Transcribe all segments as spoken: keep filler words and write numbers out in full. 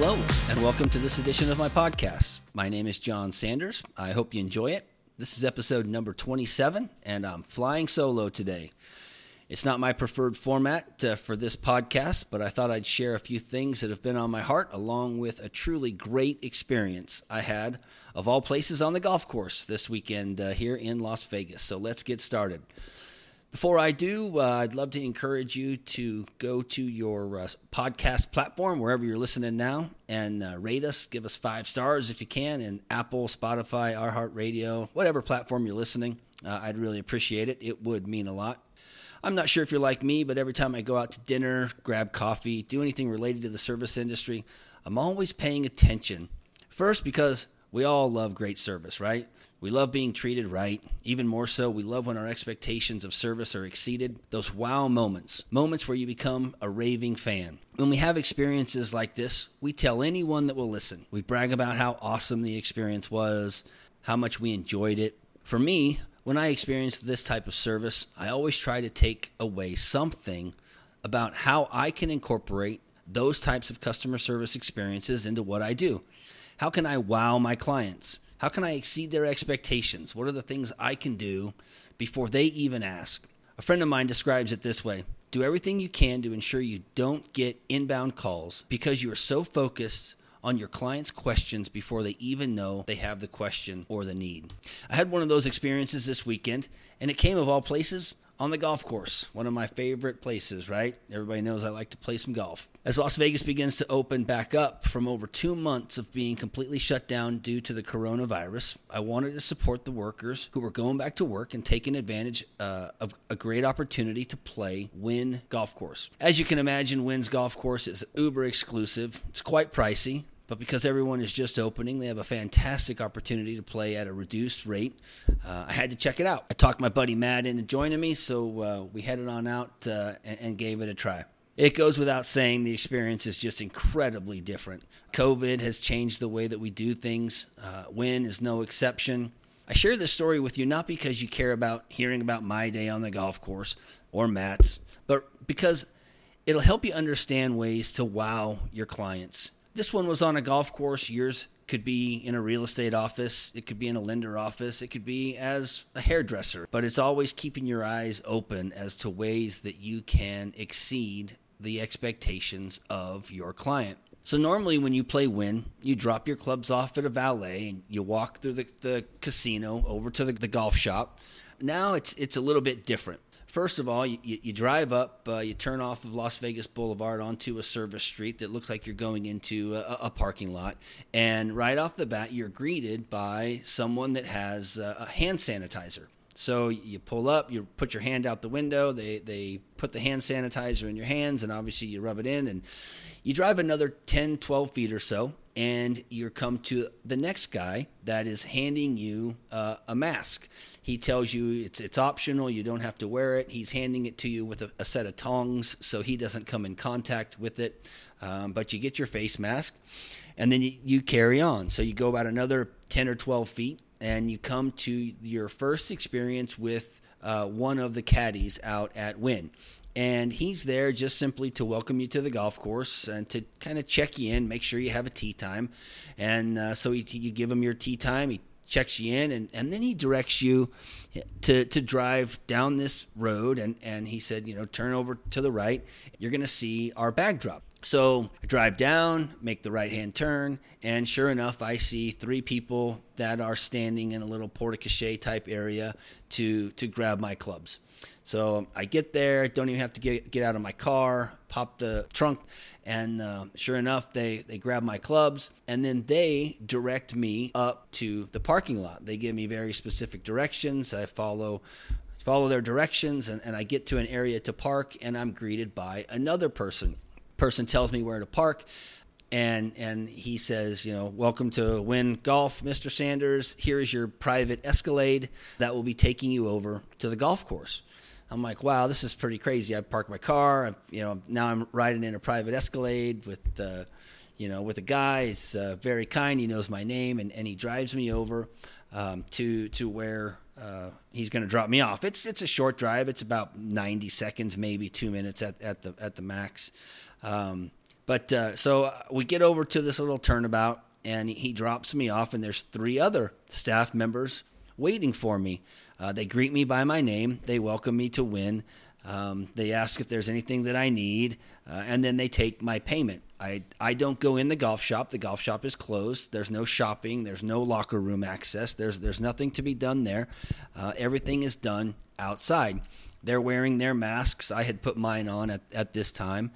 Hello, and welcome to this edition of my podcast. My name is John Sanders. I hope you enjoy it. This is episode number twenty-seven, and I'm flying solo today. It's not my preferred format uh, for this podcast, but I thought I'd share a few things that have been on my heart, along with a truly great experience I had, of all places, on the golf course this weekend uh, here in Las Vegas. So let's get started. Before I do, uh, I'd love to encourage you to go to your uh, podcast platform, wherever you're listening now, and uh, rate us. Give us five stars if you can, in Apple, Spotify, iHeartRadio, whatever platform you're listening. Uh, I'd really appreciate it. It would mean a lot. I'm not sure if you're like me, but every time I go out to dinner, grab coffee, do anything related to the service industry, I'm always paying attention. First, because we all love great service, right? We love being treated right. Even more so, we love when our expectations of service are exceeded. Those wow moments, moments where you become a raving fan. When we have experiences like this, we tell anyone that will listen. We brag about how awesome the experience was, how much we enjoyed it. For me, when I experience this type of service, I always try to take away something about how I can incorporate those types of customer service experiences into what I do. How can I wow my clients? How can I exceed their expectations? What are the things I can do before they even ask? A friend of mine describes it this way. Do everything you can to ensure you don't get inbound calls because you are so focused on your clients' questions before they even know they have the question or the need. I had one of those experiences this weekend, and it came, of all places, on the golf course, one of my favorite places, right? Everybody knows I like to play some golf. As Las Vegas begins to open back up from over two months of being completely shut down due to the coronavirus, I wanted to support the workers who were going back to work and taking advantage uh, of a great opportunity to play Wynn Golf Course. As you can imagine, Wynn's Golf Course is uber exclusive. It's quite pricey. But because everyone is just opening, they have a fantastic opportunity to play at a reduced rate. Uh, I had to check it out. I talked my buddy Matt into joining me, so uh, we headed on out uh, and, and gave it a try. It goes without saying the experience is just incredibly different. COVID has changed the way that we do things. Uh, Wynn is no exception. I share this story with you not because you care about hearing about my day on the golf course or Matt's, but because it'll help you understand ways to wow your clients. This one was on a golf course. Yours could be in a real estate office. It could be in a lender office. It could be as a hairdresser. But it's always keeping your eyes open as to ways that you can exceed the expectations of your client. So normally when you play Wynn, you drop your clubs off at a valet and you walk through the, the casino over to the, the golf shop. Now it's it's a little bit different. First of all, you, you drive up, uh, you turn off of Las Vegas Boulevard onto a service street that looks like you're going into a, a parking lot. And right off the bat, you're greeted by someone that has uh, a hand sanitizer. So you pull up, you put your hand out the window, they, they put the hand sanitizer in your hands, and obviously you rub it in. And you drive another ten, twelve feet or so, and you come to the next guy that is handing you uh, a mask. He tells you it's it's optional, you don't have to wear it. He's handing it to you with a, a set of tongs so he doesn't come in contact with it. Um, but you get your face mask, and then you, you carry on. So you go about another ten or twelve feet, and you come to your first experience with uh, one of the caddies out at Wynn. And he's there just simply to welcome you to the golf course and to kind of check you in, make sure you have a tee time. And uh, so he, you give him your tee time. He checks you in, and, and then he directs you to to drive down this road, and, and he said, you know, turn over to the right. You're going to see our bag drop. So I drive down, make the right-hand turn, and sure enough, I see three people that are standing in a little porte-cochere-type area to to grab my clubs. So I get there, don't even have to get, get out of my car, pop the trunk, and uh, sure enough, they, they grab my clubs, and then they direct me up to the parking lot. They give me very specific directions. I follow follow their directions, and, and I get to an area to park, and I'm greeted by another person. Person tells me where to park, and and he says, you know, welcome to Wynn Golf, Mister Sanders. Here is your private Escalade that will be taking you over to the golf course. I'm like, wow, this is pretty crazy. I parked my car, I, you know, now I'm riding in a private Escalade with the, you know, with a guy. He's uh, very kind. He knows my name, and, and he drives me over um, to to where uh, he's going to drop me off. It's it's a short drive. It's about ninety seconds, maybe two minutes at, at the at the max. Um, But uh, so we get over to this little turnabout, and he drops me off, and there's three other staff members waiting for me. Uh, they greet me by my name. They welcome me to Wynn. Um, they ask if there's anything that I need, uh, and then they take my payment. I I don't go in the golf shop. The golf shop is closed. There's no shopping. There's no locker room access. There's there's nothing to be done there. Uh, everything is done outside. They're wearing their masks. I had put mine on at, at this time,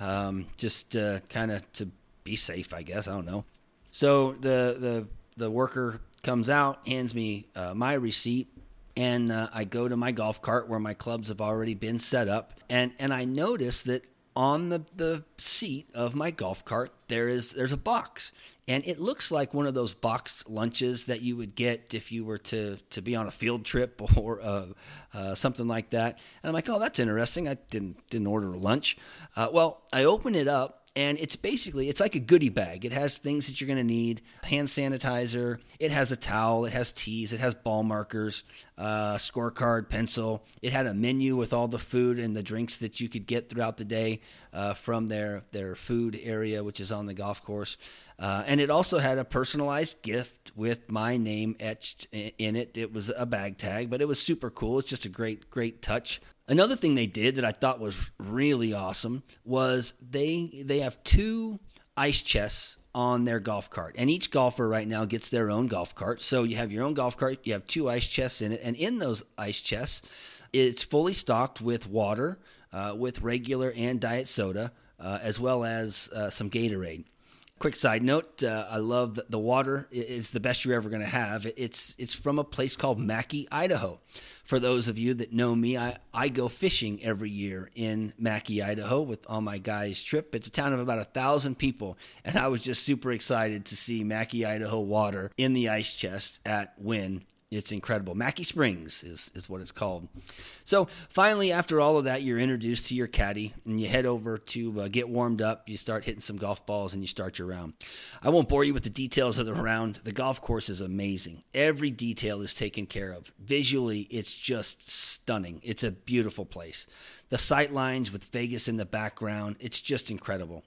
um, just uh, kind of to be safe, I guess. I don't know. So the the the worker comes out, hands me uh, my receipt. And uh, I go to my golf cart where my clubs have already been set up. And, and I notice that on the, the seat of my golf cart, there is there's a box. And it looks like one of those boxed lunches that you would get if you were to, to be on a field trip or uh, uh, something like that. And I'm like, oh, that's interesting. I didn't didn't order a lunch. Uh, well, I open it up. And it's basically, it's like a goodie bag. It has things that you're going to need, hand sanitizer, it has a towel, it has teas, it has ball markers, uh, scorecard, pencil. It had a menu with all the food and the drinks that you could get throughout the day uh, from their, their food area, which is on the golf course. Uh, and it also had a personalized gift with my name etched in it. It was a bag tag, but it was super cool. It's just a great, great touch. Another thing they did that I thought was really awesome was they they have two ice chests on their golf cart. And each golfer right now gets their own golf cart. So you have your own golf cart, you have two ice chests in it. And in those ice chests, it's fully stocked with water, uh, with regular and diet soda, uh, as well as uh, some Gatorade. Quick side note, uh, I love that the water is the best you're ever going to have. It's it's from a place called Mackay, Idaho. For those of you that know me, I, I go fishing every year in Mackay, Idaho with all my guys' trip. It's a town of about one thousand people, and I was just super excited to see Mackay, Idaho water in the ice chest at Wynn. It's incredible. Mackay Springs is, is what it's called. So finally, after all of that, you're introduced to your caddy, and you head over to uh, get warmed up. You start hitting some golf balls, and you start your round. I won't bore you with the details of the round. The golf course is amazing. Every detail is taken care of. Visually, it's just stunning. It's a beautiful place. The sight lines with Vegas in the background, it's just incredible.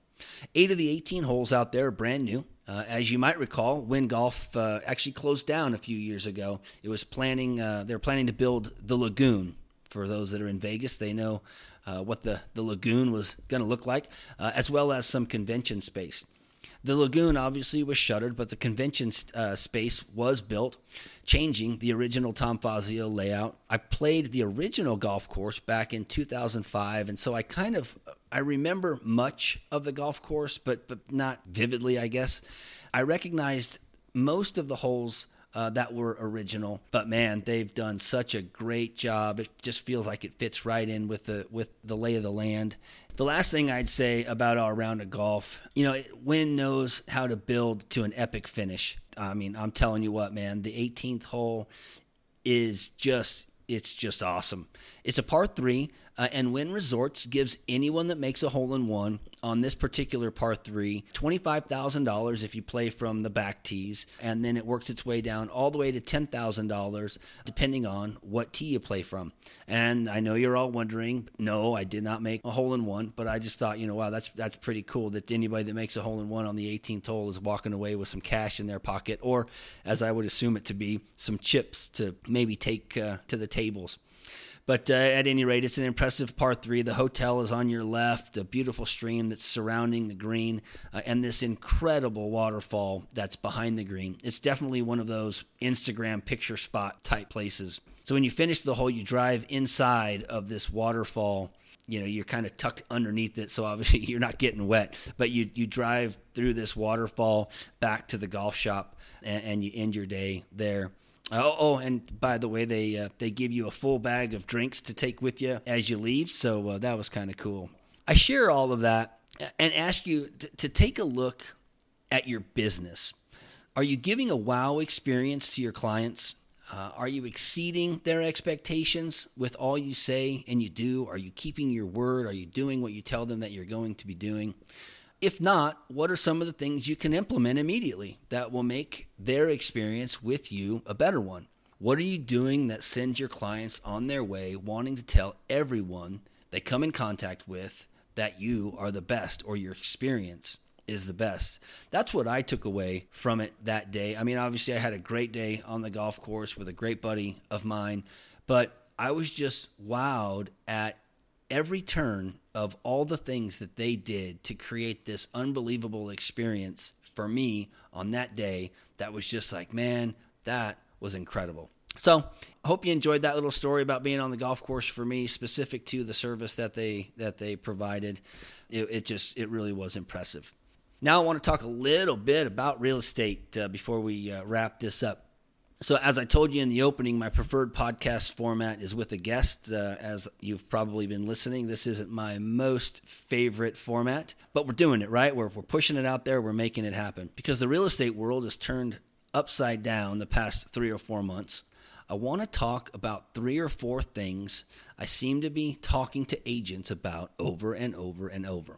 Eight of the eighteen holes out there are brand new. Uh, as you might recall, Wynn Golf uh, actually closed down a few years ago. It was planning; uh, they're planning to build the lagoon. For those that are in Vegas, they know uh, what the, the lagoon was going to look like, uh, as well as some convention space. The lagoon obviously was shuttered, but the convention uh, space was built, changing the original Tom Fazio layout. I played the original golf course back in two thousand five, and so I kind of I remember much of the golf course, but but not vividly, I guess. I recognized most of the holes uh, that were original, but man, they've done such a great job. It just feels like it fits right in with the with the lay of the land. The last thing I'd say about our round of golf, you know, Wynn knows how to build to an epic finish. I mean, I'm telling you what, man, the eighteenth hole is just, it's just awesome. It's a par three, uh, and Wynn Resorts gives anyone that makes a hole in one on this particular par three twenty-five thousand dollars if you play from the back tees, and then it works its way down all the way to ten thousand dollars depending on what tee you play from. And I know you're all wondering, no, I did not make a hole in one, but I just thought, you know, wow, that's that's pretty cool that anybody that makes a hole in one on the eighteenth hole is walking away with some cash in their pocket, or as I would assume it to be, some chips to maybe take uh, to the tables. But uh, at any rate, it's an impressive par three. The hotel is on your left, a beautiful stream that's surrounding the green, uh, and this incredible waterfall that's behind the green. It's definitely one of those Instagram picture spot type places. So when you finish the hole, you drive inside of this waterfall. You know, you're kind of tucked underneath it, so obviously you're not getting wet. But you you drive through this waterfall back to the golf shop, and, and you end your day there. Oh, oh, and by the way, they uh, they give you a full bag of drinks to take with you as you leave, so uh, that was kind of cool. I share all of that and ask you t- to take a look at your business. Are you giving a wow experience to your clients? Uh, are you exceeding their expectations with all you say and you do? Are you keeping your word? Are you doing what you tell them that you're going to be doing? If not, what are some of the things you can implement immediately that will make their experience with you a better one? What are you doing that sends your clients on their way wanting to tell everyone they come in contact with that you are the best or your experience is the best. That's what I took away from it that day. I mean, obviously I had a great day on the golf course with a great buddy of mine, but I was just wowed at every turn of all the things that they did to create this unbelievable experience for me on that day. That was just like, man, that was incredible. So I hope you enjoyed that little story about being on the golf course for me, specific to the service that they that they provided. It, it just, it really was impressive. Now I want to talk a little bit about real estate uh, before we uh, wrap this up. So as I told you in the opening, my preferred podcast format is with a guest. Uh, as you've probably been listening, this isn't my most favorite format, but we're doing it, right? We're, we're pushing it out there. We're making it happen because the real estate world has turned upside down the past three or four months. I want to talk about three or four things I seem to be talking to agents about over and over and over.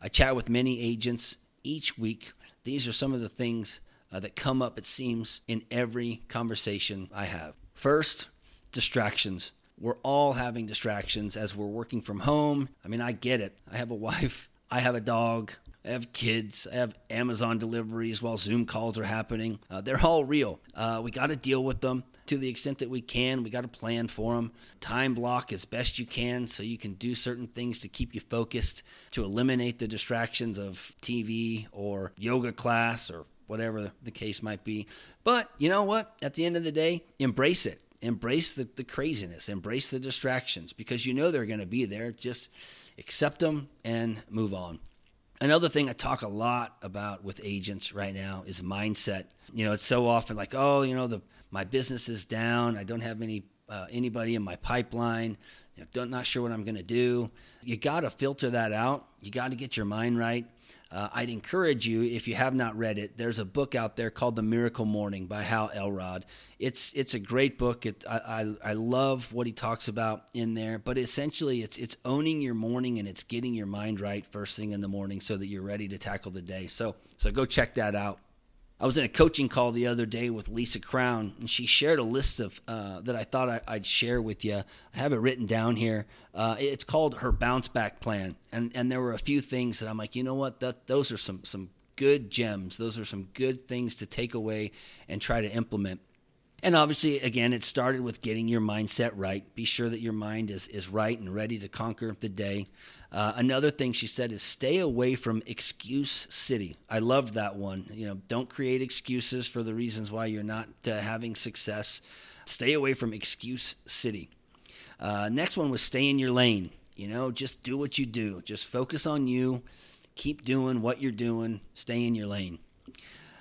I chat with many agents each week. These are some of the things Uh, that come up, it seems, in every conversation I have. First, distractions. We're all having distractions as we're working from home. I mean, I get it. I have a wife. I have a dog. I have kids. I have Amazon deliveries while Zoom calls are happening. Uh, they're all real. Uh, we got to deal with them to the extent that we can. We got to plan for them. Time block as best you can so you can do certain things to keep you focused, to eliminate the distractions of T V or yoga class or whatever the case might be. But you know what? At the end of the day, embrace it. Embrace the, the craziness. Embrace the distractions because you know they're going to be there. Just accept them and move on. Another thing I talk a lot about with agents right now is mindset. You know, it's so often like, oh, you know, the my business is down. I don't have any uh, anybody in my pipeline. You know, don't, not sure what I'm going to do. You got to filter that out. You got to get your mind right. Uh, I'd encourage you, if you have not read it, there's a book out there called The Miracle Morning by Hal Elrod. It's it's a great book. It, I, I I love what he talks about in there, but essentially it's it's owning your morning and it's getting your mind right first thing in the morning so that you're ready to tackle the day. So so go check that out. I was in a coaching call the other day with Lisa Crown, and she shared a list of uh, that I thought I, I'd share with you. I have it written down here. Uh, it's called her bounce back plan, and and there were a few things that I'm like, you know what, that those are some some good gems. Those are some good things to take away and try to implement. And obviously, again, it started with getting your mindset right. Be sure that your mind is, is right and ready to conquer the day. Uh, another thing she said is stay away from excuse city. I loved that one. You know, don't create excuses for the reasons why you're not uh, having success. Stay away from excuse city. Uh, next one was stay in your lane. You know, just do what you do. Just focus on you. Keep doing what you're doing. Stay in your lane.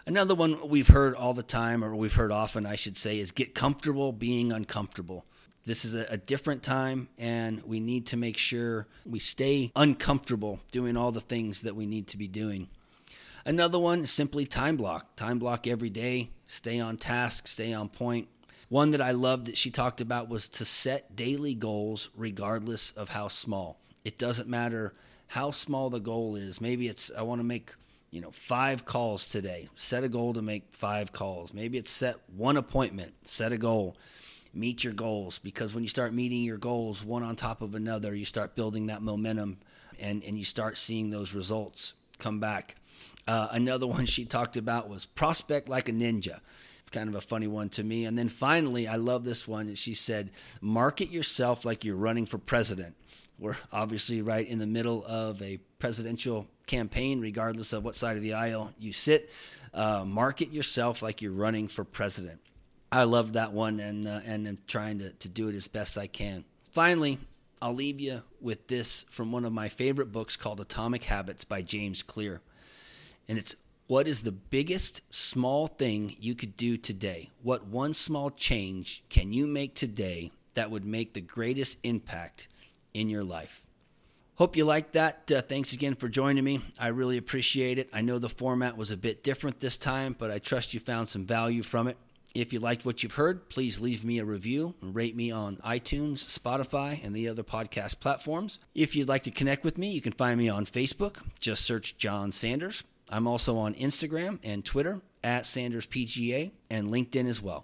Another one we've heard all the time, or we've heard often, I should say, is get comfortable being uncomfortable. This is a, a different time, and we need to make sure we stay uncomfortable doing all the things that we need to be doing. Another one is simply time block. Time block every day. Stay on task. Stay on point. One that I loved that she talked about was to set daily goals regardless of how small. It doesn't matter how small the goal is. Maybe it's I want to make You know, five calls today. Set a goal to make five calls. Maybe it's set one appointment. Set a goal. Meet your goals, because when you start meeting your goals one on top of another, you start building that momentum and, and you start seeing those results come back. Uh, another one she talked about was prospect like a ninja. Kind of a funny one to me. And then finally, I love this one. She said, market yourself like you're running for president. We're obviously right in the middle of a presidential campaign, regardless of what side of the aisle you sit. Uh, market yourself like you're running for president. I love that one, and uh, and I'm trying to, to do it as best I can. Finally, I'll leave you with this from one of my favorite books called Atomic Habits by James Clear. And it's, what is the biggest small thing you could do today? What one small change can you make today that would make the greatest impact in your life? Hope you liked that. Uh, thanks again for joining me. I really appreciate it. I know the format was a bit different this time, but I trust you found some value from it. If you liked what you've heard, please leave me a review and rate me on iTunes, Spotify, and the other podcast platforms. If you'd like to connect with me, you can find me on Facebook. Just search John Sanders. I'm also on Instagram and Twitter at Sanders P G A and LinkedIn as well.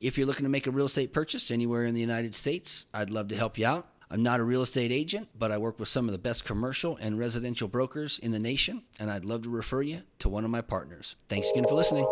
If you're looking to make a real estate purchase anywhere in the United States, I'd love to help you out. I'm not a real estate agent, but I work with some of the best commercial and residential brokers in the nation, and I'd love to refer you to one of my partners. Thanks again for listening.